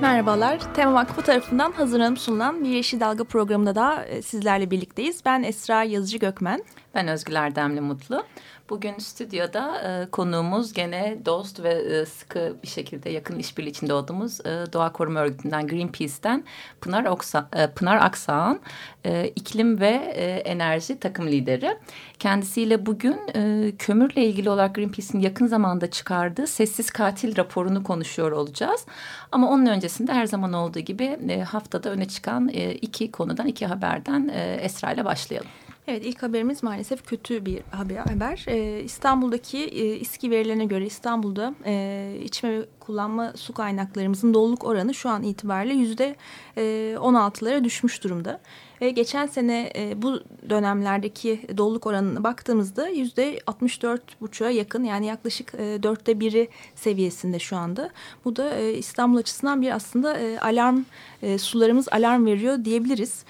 Merhabalar. Tema Vakfı tarafından hazırlanıp sunulan bir Yeşil Dalga programında da sizlerle birlikteyiz. Ben Esra Yazıcı Gökmen. Ben Özgül Erdemli Mutlu. Bugün stüdyoda konuğumuz gene dost ve sıkı bir şekilde yakın işbirliği içinde olduğumuz Doğa Koruma Örgütü'nden Greenpeace'ten Pınar Aksağ'ın iklim ve enerji takım lideri. Kendisiyle bugün kömürle ilgili olarak Greenpeace'in yakın zamanda çıkardığı Sessiz Katil raporunu konuşuyor olacağız. Ama onun öncesinde her zaman olduğu gibi haftada öne çıkan iki haberden Esra ile başlayalım. Evet, ilk haberimiz maalesef kötü bir haber. İstanbul'daki İSKİ verilerine göre İstanbul'da içme ve kullanma su kaynaklarımızın doluluk oranı şu an itibariyle %16'lara düşmüş durumda. Ve geçen sene bu dönemlerdeki doluluk oranına baktığımızda %64,5'a yakın, yani yaklaşık 1/4 seviyesinde şu anda. Bu da İstanbul açısından bir aslında alarm, sularımız alarm veriyor diyebiliriz.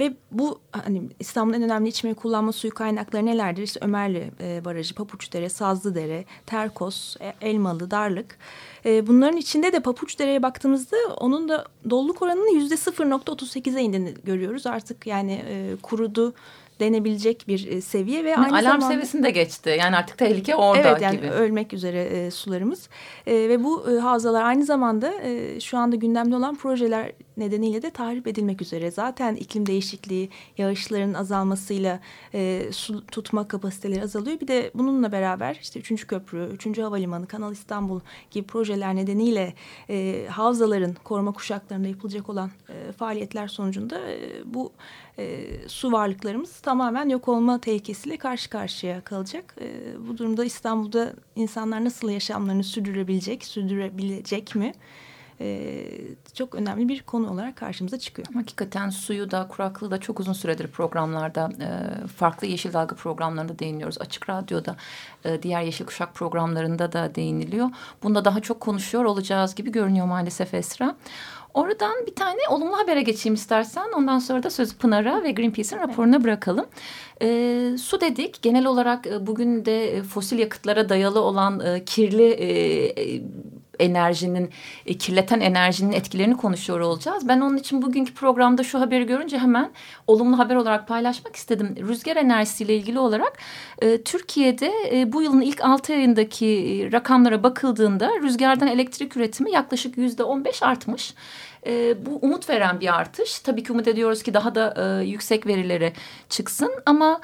Ve bu hani İstanbul'un en önemli içme ve kullanma suyu kaynakları nelerdir? İşte Ömerli Barajı, Papuçdere, Sazlıdere, Terkos, Elmalı, Darlık. Bunların içinde de Papuçdere'ye baktığımızda onun da doluluk oranının %0.38'e indiğini görüyoruz. Artık yani kurudu denebilecek bir seviye ve aynı alarm zamanda seviyesini de geçti. Yani artık tehlike orada gibi. Evet, yani gibi. Ölmek üzere sularımız. Ve bu havzalar aynı zamanda şu anda gündemde olan projeler nedeniyle de tahrip edilmek üzere. Zaten iklim değişikliği, yağışların azalmasıyla su tutma kapasiteleri azalıyor. Bir de bununla beraber işte 3. köprü, 3. havalimanı, Kanal İstanbul gibi projeler nedeniyle havzaların koruma kuşaklarında yapılacak olan faaliyetler sonucunda bu su varlıklarımız tamamen yok olma tehlikesiyle karşı karşıya kalacak. Bu durumda İstanbul'da insanlar nasıl yaşamlarını sürdürebilecek mi? Çok önemli bir konu olarak karşımıza çıkıyor. Hakikaten suyu da kuraklığı da çok uzun süredir programlarda farklı Yeşil Dalga programlarında değiniyoruz. Açık Radyo'da diğer Yeşil Kuşak programlarında da değiniliyor. Bunda daha çok konuşuyor olacağız gibi görünüyor maalesef Esra. Oradan bir tane olumlu habere geçeyim istersen. Ondan sonra da sözü Pınar'a ve Greenpeace'in raporuna bırakalım. Su dedik. Genel olarak bugün de fosil yakıtlara dayalı olan kirli enerjinin, kirleten enerjinin etkilerini konuşuyor olacağız. Ben onun için bugünkü programda şu haberi görünce hemen olumlu haber olarak paylaşmak istedim. Rüzgar enerjisiyle ilgili olarak Türkiye'de bu yılın ilk 6 ayındaki rakamlara bakıldığında rüzgardan elektrik üretimi yaklaşık %15 artmış. Bu umut veren bir artış. Tabii ki umut ediyoruz ki daha da yüksek verilere çıksın ama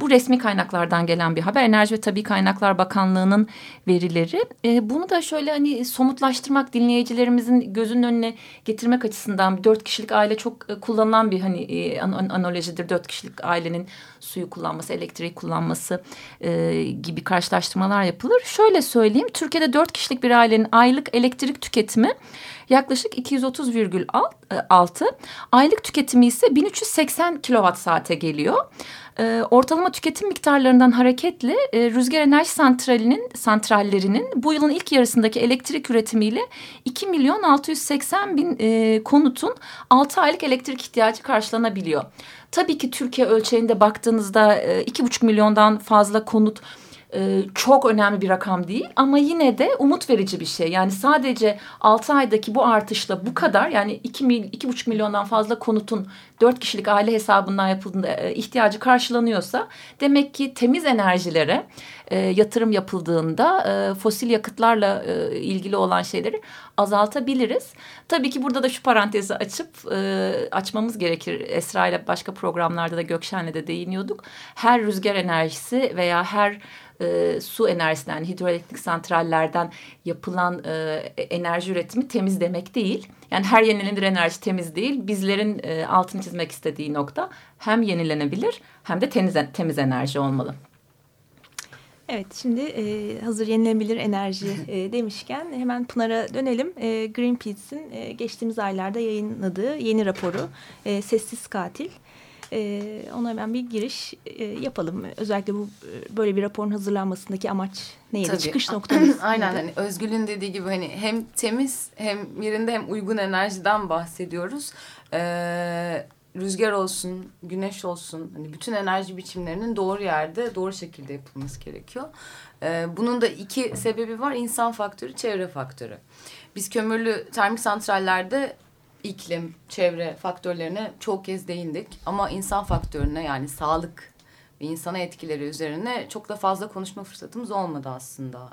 bu resmi kaynaklardan gelen bir haber. Enerji ve Tabii Kaynaklar Bakanlığı'nın verileri. Bunu da şöyle hani somutlaştırmak, dinleyicilerimizin gözünün önüne getirmek açısından 4 kişilik aile çok kullanılan bir hani analojidir. 4 kişilik ailenin suyu kullanması, elektriği kullanması gibi karşılaştırmalar yapılır. Şöyle söyleyeyim. Türkiye'de 4 kişilik bir ailenin aylık elektrik tüketimi yaklaşık 230,6. Aylık tüketimi ise 1380 kilowatt saate geliyor. Ortalama tüketim miktarlarından hareketle rüzgar enerji santrallerinin bu yılın ilk yarısındaki elektrik üretimiyle 2.680.000 konutun 6 aylık elektrik ihtiyacı karşılanabiliyor. Tabii ki Türkiye ölçeğinde baktığınızda 2,5 milyondan fazla konut çok önemli bir rakam değil ama yine de umut verici bir şey. Yani sadece 6 aydaki bu artışla bu kadar, yani 2,5 milyondan fazla konutun 4 kişilik aile hesabından yapıldığında ihtiyacı karşılanıyorsa demek ki temiz enerjilere yatırım yapıldığında fosil yakıtlarla ilgili olan şeyleri azaltabiliriz. Tabii ki burada da şu parantezi açmamız gerekir. Esra ile başka programlarda da Gökşen'le de değiniyorduk. Her rüzgar enerjisi veya her su enerjisinden, yani hidroelektrik santrallerden yapılan enerji üretimi temiz demek değil. Yani her yenilenebilir enerji temiz değil. Bizlerin altını çizmek istediği nokta hem yenilenebilir hem de temiz enerji olmalı. Evet, şimdi hazır yenilenebilir enerji demişken hemen Pınar'a dönelim. Greenpeace'in geçtiğimiz aylarda yayınladığı yeni raporu Sessiz Katil. Ona hemen bir giriş yapalım. Özellikle bu böyle bir raporun hazırlanmasındaki amaç neydi? Tabii. Çıkış noktamız. Aynen, hani Özgül'ün dediği gibi hani hem temiz hem yerinde hem uygun enerjiden bahsediyoruz. Rüzgar olsun, güneş olsun, hani bütün enerji biçimlerinin doğru yerde, doğru şekilde yapılması gerekiyor. Bunun da iki sebebi var: insan faktörü, çevre faktörü. Biz kömürlü termik santrallerde iklim, çevre faktörlerine çok kez değindik ama insan faktörüne, yani sağlık ve insana etkileri üzerine çok da fazla konuşma fırsatımız olmadı aslında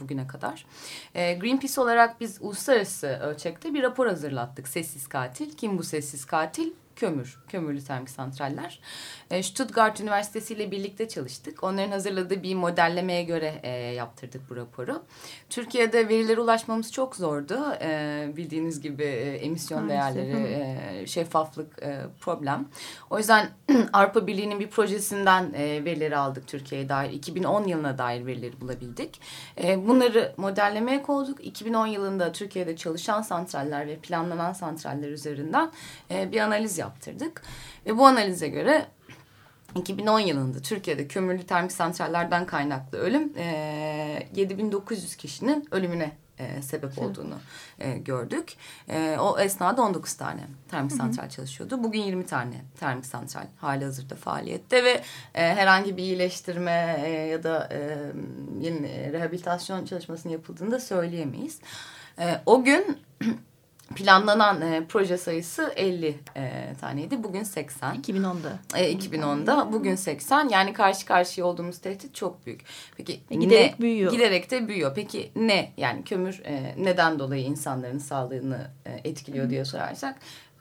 bugüne kadar. Greenpeace olarak biz uluslararası ölçekte bir rapor hazırlattık. Sessiz Katil. Kim bu Sessiz Katil? Kömür, kömürlü termik santraller. Stuttgart Üniversitesi ile birlikte çalıştık. Onların hazırladığı bir modellemeye göre yaptırdık bu raporu. Türkiye'de verilere ulaşmamız çok zordu. Bildiğiniz gibi emisyon değerleri, şeffaflık problem. O yüzden Avrupa Birliği'nin bir projesinden verileri aldık Türkiye'ye dair. 2010 yılına dair verileri bulabildik. Bunları modellemeye koyduk. 2010 yılında Türkiye'de çalışan santraller ve planlanan santraller üzerinden bir analiz yaptırdık. Ve bu analize göre 2010 yılında Türkiye'de kömürlü termik santrallerden kaynaklı ölüm 7900 kişinin ölümüne sebep olduğunu gördük. O esnada 19 tane termik santral çalışıyordu. Bugün 20 tane termik santral hali hazırda faaliyette ve herhangi bir iyileştirme ya da yeni rehabilitasyon çalışmasının yapıldığını da söyleyemeyiz. O gün planlanan proje sayısı 50 taneydi. Bugün 80. 2010'da. 2010'da. Bugün 80. Yani karşı karşıya olduğumuz tehdit çok büyük. Peki giderek büyüyor. Giderek de büyüyor. Peki ne? Yani kömür neden dolayı insanların sağlığını etkiliyor diye sorarsak,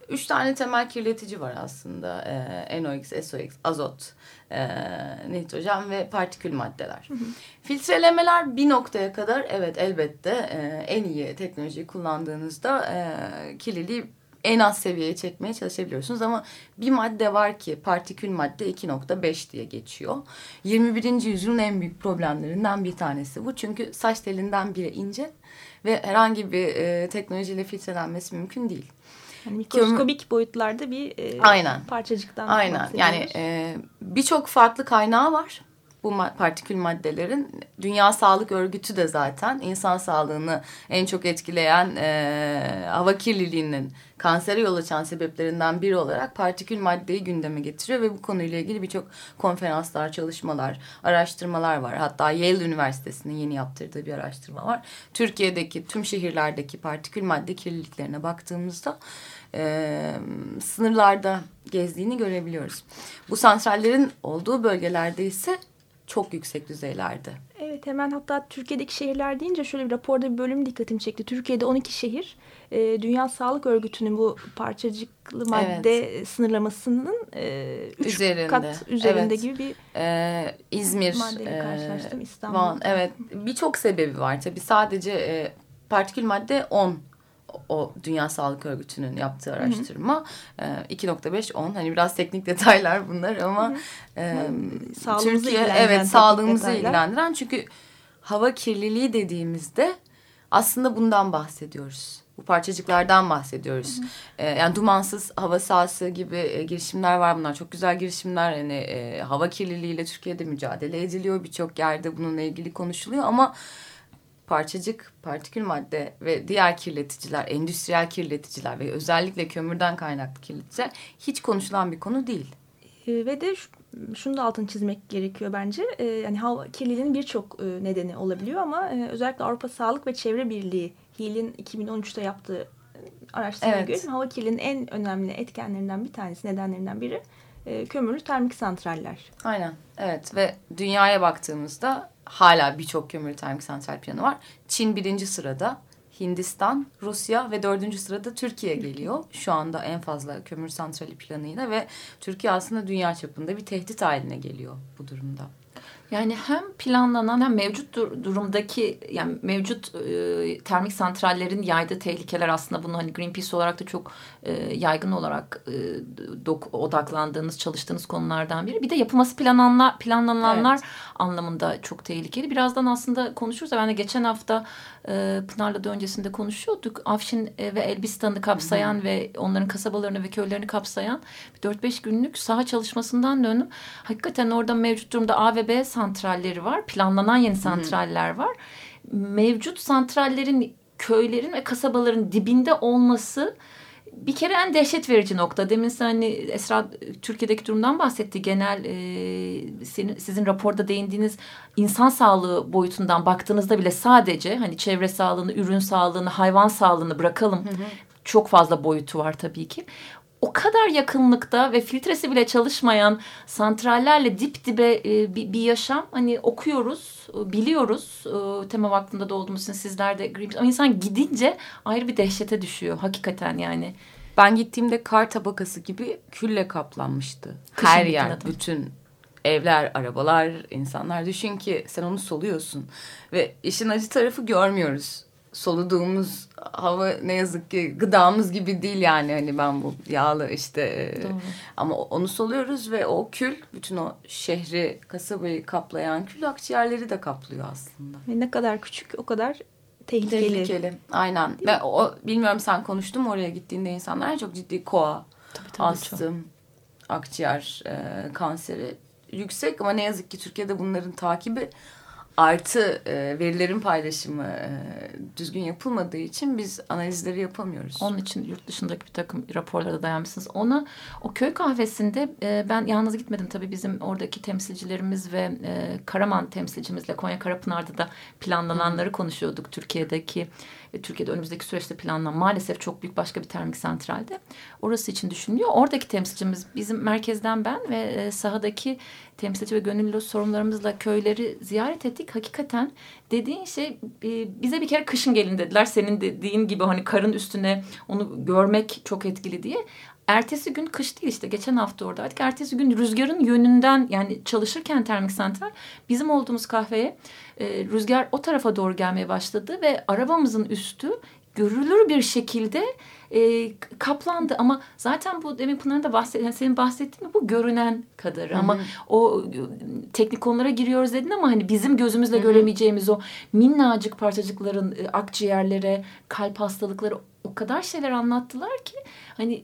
3 tane temel kirletici var aslında. NOx, SOx, azot, nitrojen ve partikül maddeler. Filtrelemeler bir noktaya kadar, evet, elbette en iyi teknolojiyi kullandığınızda kirliliği en az seviyeye çekmeye çalışabiliyorsunuz. Ama bir madde var ki partikül madde 2.5 diye geçiyor. 21. yüzyılın en büyük problemlerinden bir tanesi bu. Çünkü saç telinden bile ince ve herhangi bir teknolojiyle filtrelenmesi mümkün değil. Yani mikroskobik boyutlarda bir parçacıktan. Aynen. Yani birçok farklı kaynağı var bu partikül maddelerin. Dünya Sağlık Örgütü de zaten insan sağlığını en çok etkileyen hava kirliliğinin kansere yol açan sebeplerinden biri olarak partikül maddeyi gündeme getiriyor ve bu konuyla ilgili birçok konferanslar, çalışmalar, araştırmalar var. Hatta Yale Üniversitesi'nin yeni yaptırdığı bir araştırma var. Türkiye'deki tüm şehirlerdeki partikül madde kirliliklerine baktığımızda sınırlarda gezdiğini görebiliyoruz. Bu santrallerin olduğu bölgelerde ise çok yüksek düzeylerde. Evet, hemen hatta Türkiye'deki şehirler deyince şöyle bir raporda bir bölüm dikkatimi çekti. Türkiye'de 12 şehir Dünya Sağlık Örgütü'nün bu parçacıklı madde sınırlamasının 3 kat üzerinde gibi bir İzmir, maddeyle karşılaştım, İstanbul. Van, evet, birçok sebebi var tabii. Sadece partikül madde 10. O Dünya Sağlık Örgütü'nün yaptığı araştırma 2.5-10, hani biraz teknik detaylar bunlar ama sağlığımızı ilgilendiren, çünkü hava kirliliği dediğimizde aslında bundan bahsediyoruz. Bu parçacıklardan bahsediyoruz. Yani dumansız hava sahası gibi girişimler var bunlar. Çok güzel girişimler. Yani hava kirliliğiyle Türkiye'de mücadele ediliyor. Birçok yerde bununla ilgili konuşuluyor ama parçacık, partikül madde ve diğer kirleticiler, endüstriyel kirleticiler ve özellikle kömürden kaynaklı kirleticiler hiç konuşulan bir konu değil. Ve de şunu da altını çizmek gerekiyor bence. Yani hava kirliliğinin birçok nedeni olabiliyor ama özellikle Avrupa Sağlık ve Çevre Birliği HİL'in 2013'te yaptığı araştırmaya göre hava kirliliğinin en önemli etkenlerinden bir tanesi, nedenlerinden biri kömürlü termik santraller. Aynen, evet, ve dünyaya baktığımızda hala birçok kömürlü termik santral planı var. Çin 1. sırada, Hindistan, Rusya ve 4. sırada Türkiye geliyor. Şu anda en fazla kömür santrali planıyla ve Türkiye aslında dünya çapında bir tehdit haline geliyor bu durumda. Yani hem planlanan hem mevcut durumdaki yani mevcut termik santrallerin yaydığı tehlikeler aslında bunu hani Greenpeace olarak da çok yaygın olarak odaklandığınız, çalıştığınız konulardan biri. Bir de yapılması planlananlar evet. anlamında çok tehlikeli. Birazdan aslında konuşuruz. Ben de geçen hafta Pınar'la da öncesinde konuşuyorduk. Afşin ve Elbistan'ı kapsayan ve onların kasabalarını ve köylerini kapsayan 4-5 günlük saha çalışmasından döndüm. Hakikaten orada mevcut durumda A ve B santralleri var. Planlanan yeni santraller var. Mevcut santrallerin, köylerin ve kasabaların dibinde olması bir kere en dehşet verici nokta. Demin sen hani Esra Türkiye'deki durumdan bahsetti. Genel sizin raporda değindiğiniz insan sağlığı boyutundan baktığınızda bile sadece hani çevre sağlığını, ürün sağlığını, hayvan sağlığını bırakalım. Çok fazla boyutu var tabii ki. O kadar yakınlıkta ve filtresi bile çalışmayan santrallerle dip dibe bir yaşam hani okuyoruz, biliyoruz. Tema Vakfı'nda da olduğumuz için sizler de Greenpeace. Ama insan gidince ayrı bir dehşete düşüyor hakikaten yani. Ben gittiğimde kar tabakası gibi külle kaplanmıştı. Kışın her yer, tabii. Bütün evler, arabalar, insanlar. Düşün ki sen onu soluyorsun ve işin acı tarafı görmüyoruz. Soluduğumuz hava ne yazık ki gıdamız gibi değil yani hani ben bu yağlı işte doğru. Ama onu soluyoruz ve o kül bütün o şehri, kasabayı kaplayan kül akciğerleri de kaplıyor aslında. Ve ne kadar küçük o kadar tehlikeli. Aynen. Ve o bilmiyorum sen konuştun mu oraya gittiğinde insanlar çok ciddi koa, astım, akciğer kanseri yüksek ama ne yazık ki Türkiye'de bunların takibi artı verilerin paylaşımı düzgün yapılmadığı için biz analizleri yapamıyoruz. Onun için yurt dışındaki bir takım raporlara dayanmışsınız. Ona o köy kahvesinde ben yalnız gitmedim. Tabii bizim oradaki temsilcilerimiz ve Karaman temsilcimizle Konya Karapınar'da da planlananları konuşuyorduk. Türkiye'de önümüzdeki süreçte planlanan maalesef çok büyük başka bir termik santralde. Orası için düşünülüyor. Oradaki temsilcimiz bizim merkezden ben ve sahadaki temsilci ve gönüllü sorumlularımızla köyleri ziyaret ettik. Hakikaten dediğin şey bize bir kere kışın gelin dediler. Senin dediğin gibi hani karın üstüne onu görmek çok etkili diye. Ertesi gün kış değil işte geçen hafta oradaydık. Ertesi gün rüzgarın yönünden yani çalışırken termik santral bizim olduğumuz kahveye rüzgar o tarafa doğru gelmeye başladı ve arabamızın üstü görülür bir şekilde kaplandı ama zaten bu demin Pınar'ın da senin bahsettiğin bu görünen kadarı ama o teknik konulara giriyoruz dedin ama hani bizim gözümüzle göremeyeceğimiz o minnacık parçacıkların akciğerlere, kalp hastalıkları o kadar şeyler anlattılar ki hani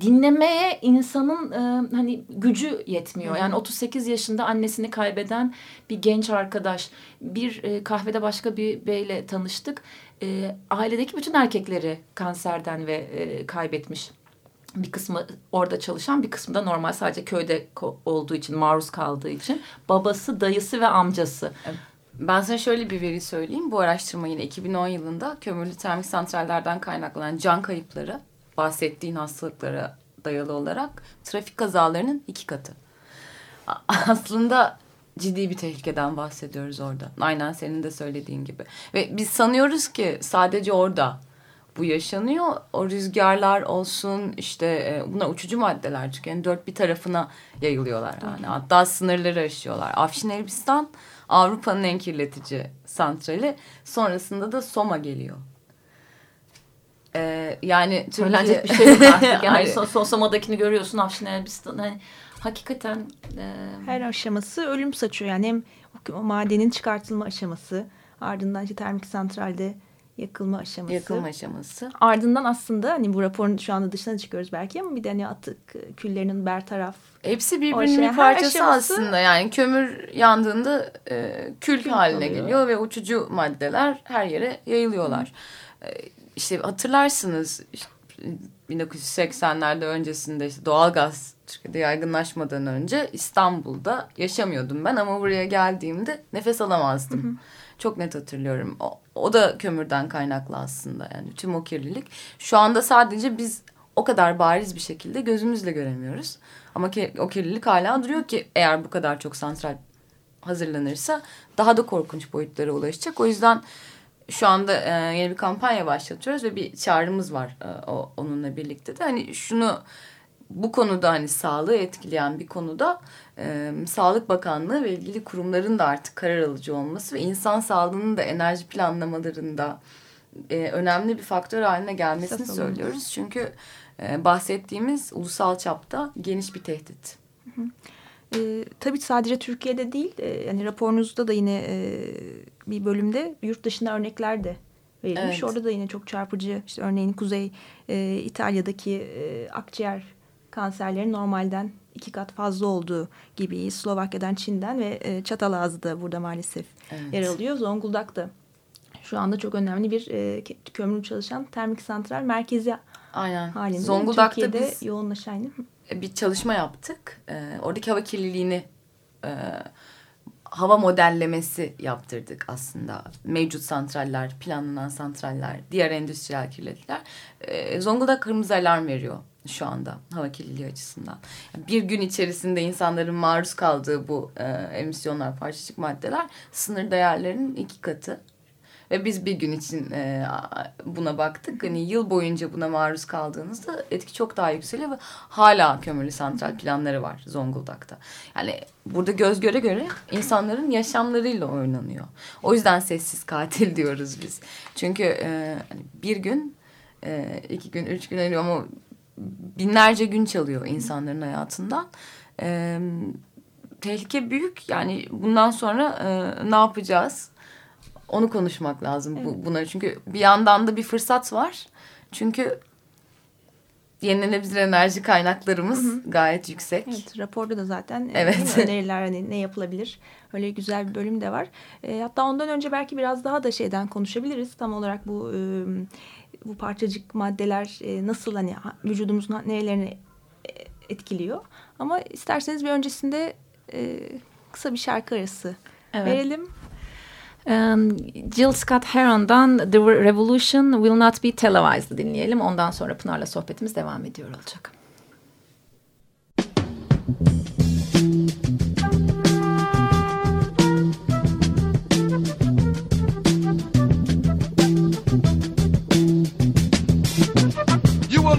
dinlemeye insanın hani gücü yetmiyor. Yani 38 yaşında annesini kaybeden bir genç arkadaş. Bir kahvede başka bir beyle tanıştık. Ailedeki bütün erkekleri kanserden ve kaybetmiş. Bir kısmı orada çalışan, bir kısmı da normal sadece köyde olduğu için, maruz kaldığı için. Babası, dayısı ve amcası. Evet. Ben sana şöyle bir veri söyleyeyim. Bu araştırma yine 2010 yılında kömürlü termik santrallerden kaynaklanan can kayıpları, bahsettiğin hastalıklara dayalı olarak trafik kazalarının 2 katı. Aslında ciddi bir tehlikeden bahsediyoruz orada. Aynen senin de söylediğin gibi. Ve biz sanıyoruz ki sadece orada bu yaşanıyor. O rüzgarlar olsun işte bunlar uçucu maddeler çünkü yani dört bir tarafına yayılıyorlar. Yani hatta sınırları aşıyorlar. Afşin Elbistan Avrupa'nın en kirletici santrali. Sonrasında da Soma geliyor. Yani Türkiye bir şey yok artık. Yani son Soma'dakini görüyorsun Afşin Elbistan'ı. Yani, hakikaten her aşaması ölüm saçıyor. Yani hem o madenin çıkartılma aşaması, ardından işte termik santralde yakılma aşaması. Ardından aslında hani bu raporun şu anda dışına çıkıyoruz belki ama bir de hani atık küllerinin bertaraf. Hepsi birbirinin bir parçası aslında yani kömür yandığında kül haline geliyor ve uçucu maddeler her yere yayılıyorlar. İşte hatırlarsınız 1980'lerde öncesinde işte doğalgaz Türkiye'de yaygınlaşmadan önce İstanbul'da yaşamıyordum ben ama buraya geldiğimde nefes alamazdım. Çok net hatırlıyorum. O da kömürden kaynaklı aslında yani tüm o kirlilik. Şu anda sadece biz o kadar bariz bir şekilde gözümüzle göremiyoruz. Ama o kirlilik hala duruyor ki eğer bu kadar çok santral hazırlanırsa daha da korkunç boyutlara ulaşacak. O yüzden şu anda yeni bir kampanya başlatıyoruz ve bir çağrımız var onunla birlikte de. Hani şunu bu konuda hani sağlığı etkileyen bir konuda Sağlık Bakanlığı ve ilgili kurumların da artık karar alıcı olması ve insan sağlığının da enerji planlamalarında önemli bir faktör haline gelmesini söylüyoruz. Çünkü bahsettiğimiz ulusal çapta geniş bir tehdit. Hı hı. Tabii sadece Türkiye'de değil, yani raporunuzda da yine bir bölümde yurt dışına örnekler de verilmiş. Evet. Orada da yine çok çarpıcı, işte örneğin Kuzey İtalya'daki akciğer kanserleri normalden 2 kat fazla olduğu gibi, Slovakya'dan, Çin'den ve Çatalazı'da burada maalesef yer alıyor. Zonguldak'ta şu anda çok önemli bir kömürlü çalışan termik santral merkezi halinde. Zonguldak'ta Türkiye'de biz yoğunlaşan bir çalışma yaptık. Oradaki hava kirliliğini hava modellemesi yaptırdık aslında. Mevcut santraller, planlanan santraller, diğer endüstriyel kirlilikler. Zonguldak kırmızı alarm veriyor şu anda hava kirliliği açısından. Bir gün içerisinde insanların maruz kaldığı bu emisyonlar, parçacık maddeler sınır değerlerinin 2 katı. Ve biz bir gün için buna baktık. Hani yıl boyunca buna maruz kaldığınızda etki çok daha yükseliyor ve hala kömürlü santral planları var Zonguldak'ta. Yani burada göz göre göre insanların yaşamlarıyla oynanıyor. O yüzden sessiz katil diyoruz biz. Çünkü bir gün, 2 gün, 3 gün alıyor ama binlerce gün çalıyor insanların hayatından. Tehlike büyük. Yani bundan sonra ne yapacağız? Onu konuşmak lazım, evet. Bunları. Çünkü bir yandan da bir fırsat var. Çünkü yenilenebilir enerji kaynaklarımız gayet yüksek. Evet, raporda da zaten öneriler, hani ne yapılabilir. Öyle güzel bir bölüm de var. Hatta ondan önce belki biraz daha da şeyden konuşabiliriz. Tam olarak bu parçacık maddeler nasıl, hani vücudumuzun nerelerini etkiliyor. Ama isterseniz bir öncesinde kısa bir şarkı arası verelim. Jill Scott Heron'dan The Revolution Will Not Be Televised dinleyelim. Ondan sonra Pınar'la sohbetimiz devam ediyor olacak. You will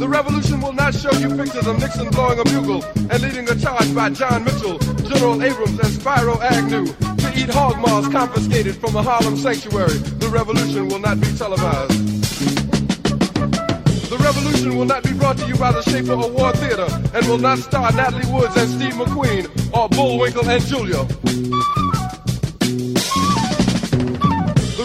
The revolution will not show you pictures of Nixon blowing a bugle and leading a charge by John Mitchell, General Abrams, and Spiro Agnew to eat hog maws confiscated from a Harlem sanctuary. The revolution will not be televised. The revolution will not be brought to you by the Schaefer Award Theater and will not star Natalie Woods and Steve McQueen or Bullwinkle and Julia. The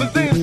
The theme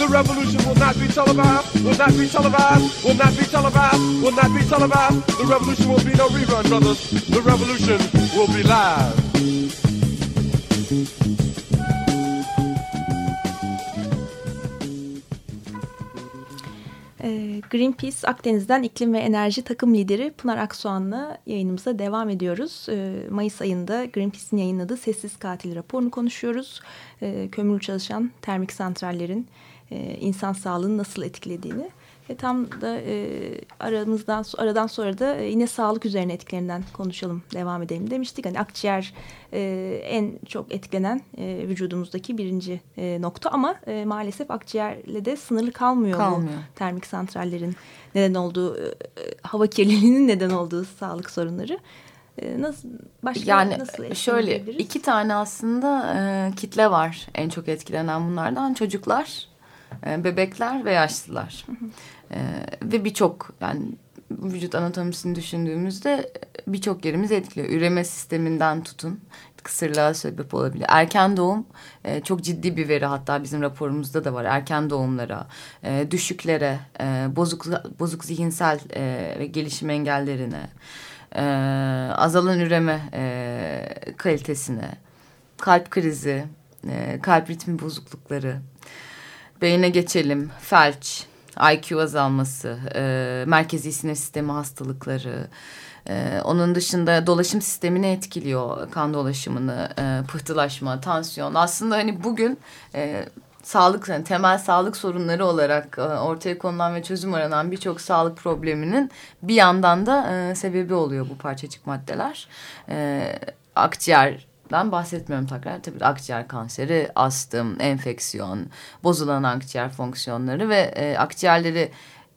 The revolution will not be televised, will not be televised, will not be televised, will not be televised. The revolution will be no rerun, brothers. The revolution will be live. Greenpeace Akdeniz'den iklim ve enerji takım lideri Pınar Aksoğan'la yayınımıza devam ediyoruz. Mayıs ayında Greenpeace'in yayınladığı Sessiz Katil raporunu konuşuyoruz. Kömürlü çalışan termik santrallerin insan sağlığını nasıl etkilediğini ve tam da aradan sonra da yine sağlık üzerine etkilerinden konuşalım, devam edelim demiştik. Hani akciğer en çok etkilenen vücudumuzdaki birinci nokta ama maalesef akciğerle de sınırlı kalmıyor. Termik santrallerin neden olduğu, hava kirliliğinin neden olduğu sağlık sorunları. Nasıl yani nasıl şöyle iki tane aslında kitle var en çok etkilenen bunlardan: çocuklar, bebekler ve yaşlılar. Hı hı. Ve birçok, yani vücut anatomisini düşündüğümüzde birçok yerimizi etkiliyor. Üreme sisteminden tutun, kısırlığa sebep olabilir. Erken doğum çok ciddi bir veri, hatta bizim raporumuzda da var. Erken doğumlara, düşüklere, bozuk zihinsel ve gelişim engellerine, azalan üreme kalitesine, kalp krizi, kalp ritmi bozuklukları. Beyne geçelim: felç, IQ azalması, merkezi sinir sistemi hastalıkları. Onun dışında dolaşım sistemini etkiliyor, kan dolaşımını, pıhtılaşma, tansiyon. Aslında hani bugün sağlık, yani temel sağlık sorunları olarak ortaya konulan ve çözüm aranan birçok sağlık probleminin bir yandan da sebebi oluyor bu parçacık maddeler. Akciğer. Ben bahsetmiyorum tekrar. Tabii akciğer kanseri, astım, enfeksiyon, bozulan akciğer fonksiyonları ve akciğerleri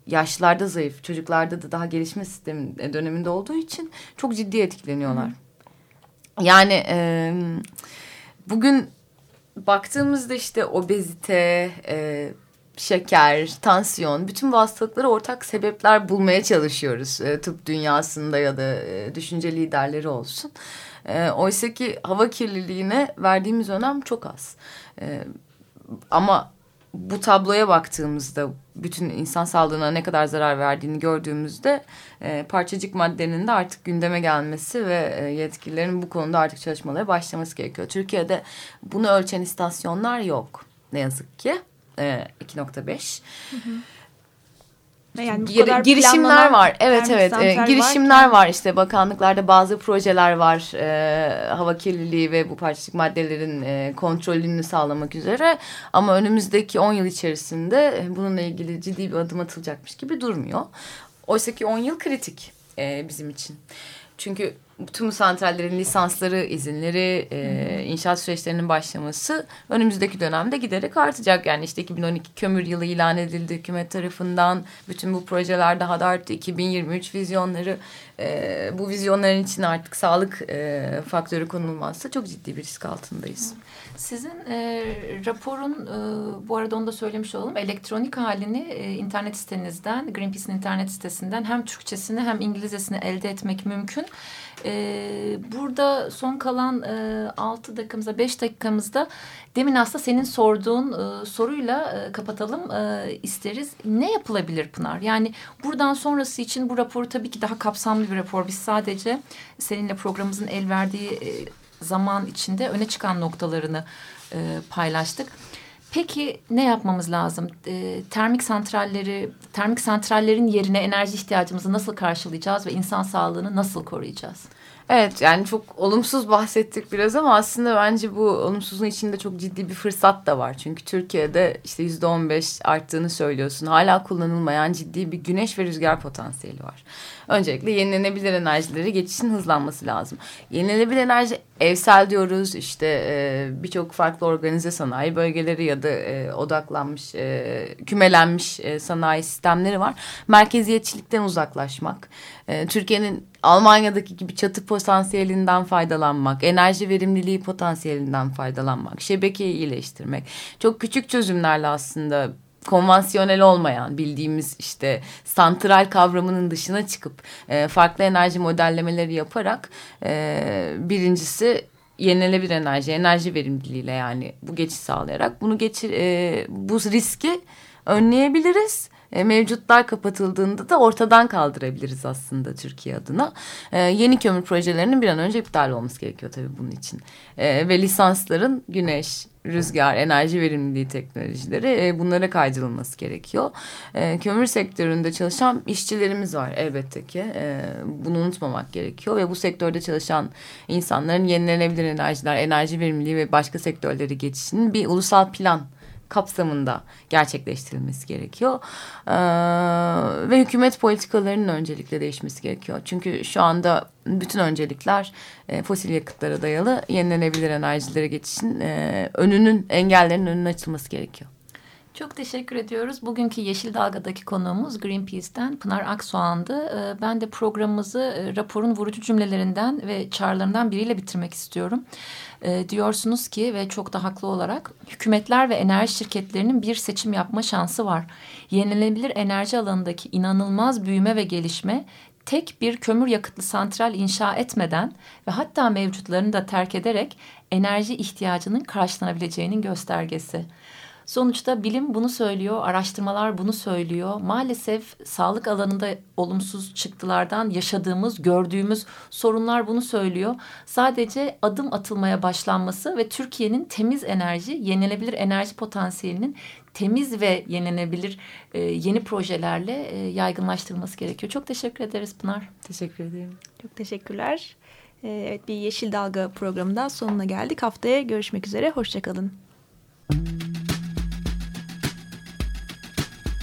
yaşlarda zayıf, çocuklarda da daha gelişme sistemi döneminde olduğu için çok ciddi etkileniyorlar. Hı. Yani bugün baktığımızda işte obezite, şeker, tansiyon, bütün bu hastalıklara ortak sebepler bulmaya çalışıyoruz. Tıp dünyasında ya da düşünce liderleri olsun. Oysa ki hava kirliliğine verdiğimiz önem çok az. Ama bu tabloya baktığımızda, bütün insan sağlığına ne kadar zarar verdiğini gördüğümüzde parçacık maddenin de artık gündeme gelmesi ve yetkililerin bu konuda artık çalışmalara başlaması gerekiyor. Türkiye'de bunu ölçen istasyonlar yok ne yazık ki. 2.5. Hı hı. Yani girişimler var. Evet. Girişimler var. İşte bakanlıklarda bazı projeler var. Hava kirliliği ve bu parçacık maddelerin kontrolünü sağlamak üzere. Ama önümüzdeki 10 yıl içerisinde bununla ilgili ciddi bir adım atılacakmış gibi durmuyor. Oysa ki 10 yıl kritik bizim için. Çünkü tüm santrallerin lisansları, izinleri, inşaat süreçlerinin başlaması önümüzdeki dönemde giderek artacak. Yani işte 2012 kömür yılı ilan edildi hükümet tarafından. Bütün bu projeler daha da arttı. 2023 vizyonları, bu vizyonların içine artık sağlık faktörü konulmazsa çok ciddi bir risk altındayız. Sizin raporun, bu arada onu da söylemiş olalım, elektronik halini internet sitenizden, Greenpeace'in internet sitesinden hem Türkçesini hem İngilizcesini elde etmek mümkün. Burada son kalan 6 dakikamızda, 5 dakikamızda demin aslında senin sorduğun soruyla kapatalım isteriz. Ne yapılabilir Pınar? Yani buradan sonrası için bu raporu, tabii ki daha kapsamlı bir rapor. Biz sadece seninle programımızın el verdiği zaman içinde öne çıkan noktalarını paylaştık. Peki ne yapmamız lazım? Termik santrallerin yerine enerji ihtiyacımızı nasıl karşılayacağız ve insan sağlığını nasıl koruyacağız? Evet, yani çok olumsuz bahsettik biraz ama aslında bence bu olumsuzluğun içinde çok ciddi bir fırsat da var. Çünkü Türkiye'de işte %15 arttığını söylüyorsun. Hala kullanılmayan ciddi bir güneş ve rüzgar potansiyeli var. Öncelikle yenilenebilir enerjilere geçişin hızlanması lazım. Yenilenebilir enerji, evsel diyoruz işte, birçok farklı organize sanayi bölgeleri ya da odaklanmış, kümelenmiş sanayi sistemleri var. Merkeziyetçilikten uzaklaşmak, Türkiye'nin Almanya'daki gibi çatı potansiyelinden faydalanmak, enerji verimliliği potansiyelinden faydalanmak, şebekeyi iyileştirmek. Çok küçük çözümlerle aslında konvansiyonel olmayan, bildiğimiz işte santral kavramının dışına çıkıp farklı enerji modellemeleri yaparak birincisi yenilenebilir enerji, enerji verimliliğiyle yani bu geçiş sağlayarak bunu bu riski önleyebiliriz. Mevcutlar kapatıldığında da ortadan kaldırabiliriz aslında Türkiye adına. Yeni kömür projelerinin bir an önce iptal olması gerekiyor tabii bunun için. Ve lisansların güneş, rüzgar, enerji verimliliği teknolojileri bunlara kaydırılması gerekiyor. Kömür sektöründe çalışan işçilerimiz var elbette ki. Bunu unutmamak gerekiyor ve bu sektörde çalışan insanların yenilenebilir enerjiler, enerji verimliliği ve başka sektörlere geçişinin bir ulusal plan kapsamında gerçekleştirilmesi gerekiyor. Ve hükümet politikalarının öncelikle değişmesi gerekiyor. Çünkü şu anda bütün öncelikler fosil yakıtlara dayalı yenilenebilir enerjilere geçişin engellerin önünün açılması gerekiyor. Çok teşekkür ediyoruz. Bugünkü Yeşil Dalga'daki konuğumuz Greenpeace'ten Pınar Aksoğan'dı. Ben de programımızı raporun vurucu cümlelerinden ve çağrılarından biriyle bitirmek istiyorum. Diyorsunuz ki ve çok da haklı olarak hükümetler ve enerji şirketlerinin bir seçim yapma şansı var. Yenilenebilir enerji alanındaki inanılmaz büyüme ve gelişme tek bir kömür yakıtlı santral inşa etmeden ve hatta mevcutlarını da terk ederek enerji ihtiyacının karşılanabileceğinin göstergesi. Sonuçta bilim bunu söylüyor, araştırmalar bunu söylüyor. Maalesef sağlık alanında olumsuz çıktılardan yaşadığımız, gördüğümüz sorunlar bunu söylüyor. Sadece adım atılmaya başlanması ve Türkiye'nin temiz enerji, yenilenebilir enerji potansiyelinin temiz ve yenilenebilir yeni projelerle yaygınlaştırılması gerekiyor. Çok teşekkür ederiz Pınar. Teşekkür ederim. Çok teşekkürler. Evet, bir Yeşil Dalga programından sonuna geldik. Haftaya görüşmek üzere, hoşça kalın.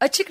Açık